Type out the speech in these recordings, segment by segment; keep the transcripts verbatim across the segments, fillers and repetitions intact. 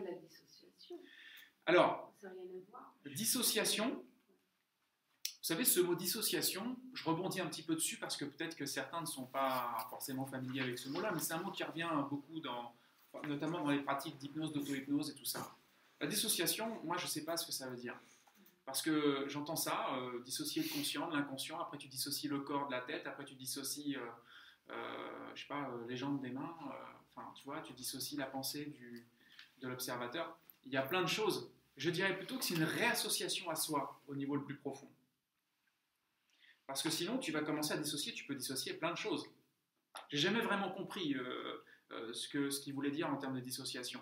pas de la dissociation. Alors, ça n'a rien à voir. Dissociation, vous savez, ce mot dissociation, je rebondis un petit peu dessus parce que peut-être que certains ne sont pas forcément familiers avec ce mot-là, mais c'est un mot qui revient beaucoup, dans, notamment dans les pratiques d'hypnose, d'auto-hypnose et tout ça. La dissociation, moi, je ne sais pas ce que ça veut dire. Parce que j'entends ça, euh, dissocier le conscient de l'inconscient, après tu dissocies le corps de la tête, après tu dissocies, euh, euh, je sais pas, euh, les jambes des mains, euh, enfin, tu vois, tu dissocies la pensée du, de l'observateur. Il y a plein de choses. Je dirais plutôt que c'est une réassociation à soi, au niveau le plus profond. Parce que sinon, tu vas commencer à dissocier, tu peux dissocier plein de choses. J'ai jamais vraiment compris euh, euh, ce que, ce qu'il voulait dire en termes de dissociation.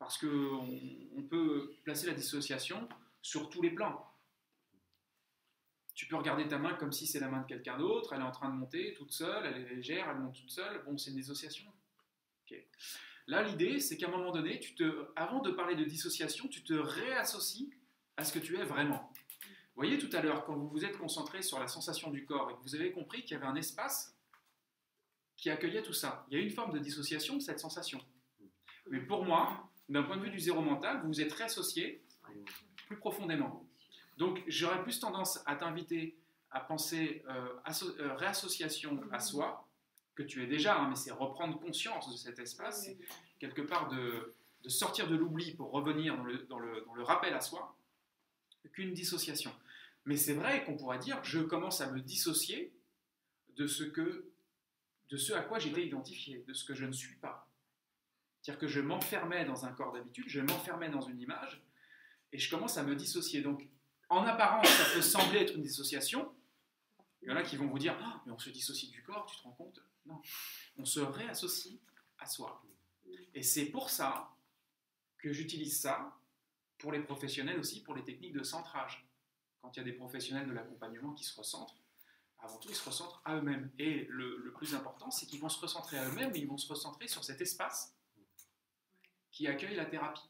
Parce qu'on on peut placer la dissociation sur tous les plans. Tu peux regarder ta main comme si c'est la main de quelqu'un d'autre, elle est en train de monter toute seule, elle est légère, elle monte toute seule, bon, c'est une dissociation. Okay. Là, l'idée, c'est qu'à un moment donné, tu te, avant de parler de dissociation, tu te réassocies à ce que tu es vraiment. Vous voyez tout à l'heure, quand vous vous êtes concentré sur la sensation du corps et que vous avez compris qu'il y avait un espace qui accueillait tout ça, il y a une forme de dissociation de cette sensation. Mais pour moi, d'un point de vue du zéro mental, vous vous êtes réassocié plus profondément. Donc, j'aurais plus tendance à t'inviter à penser euh, asso- euh, réassociation à soi, que tu es déjà, hein, mais c'est reprendre conscience de cet espace, c'est quelque part de, de sortir de l'oubli pour revenir dans le, dans le, dans le rappel à soi, qu'une dissociation. Mais c'est vrai qu'on pourrait dire, je commence à me dissocier de ce, que, de ce à quoi j'étais identifié, de ce que je ne suis pas. C'est-à-dire que je m'enfermais dans un corps d'habitude, je m'enfermais dans une image, et je commence à me dissocier. Donc, en apparence, ça peut sembler être une dissociation. Il y en a qui vont vous dire « Ah, mais on se dissocie du corps, tu te rends compte ?» Non, on se réassocie à soi. Et c'est pour ça que j'utilise ça pour les professionnels aussi, pour les techniques de centrage. Quand il y a des professionnels de l'accompagnement qui se recentrent, avant tout, ils se recentrent à eux-mêmes. Et le, le plus important, c'est qu'ils vont se recentrer à eux-mêmes, mais ils vont se recentrer sur cet espace qui accueille la thérapie,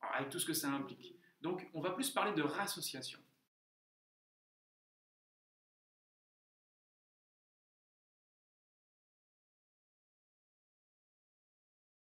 avec tout ce que ça implique. Donc, on va plus parler de réassociation.